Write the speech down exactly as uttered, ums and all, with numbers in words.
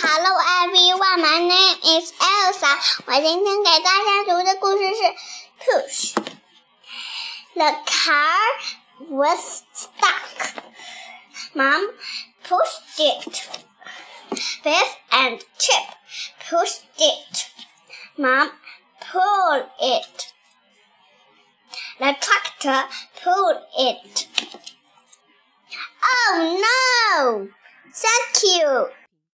Hello everyone, my name is Elsa. 我今天给大家读的故事是 Push. The car was stuck. Mom pushed it with a chip. Pushed it. Mom pulled it. The tractor pulled it. Oh no! Thank you.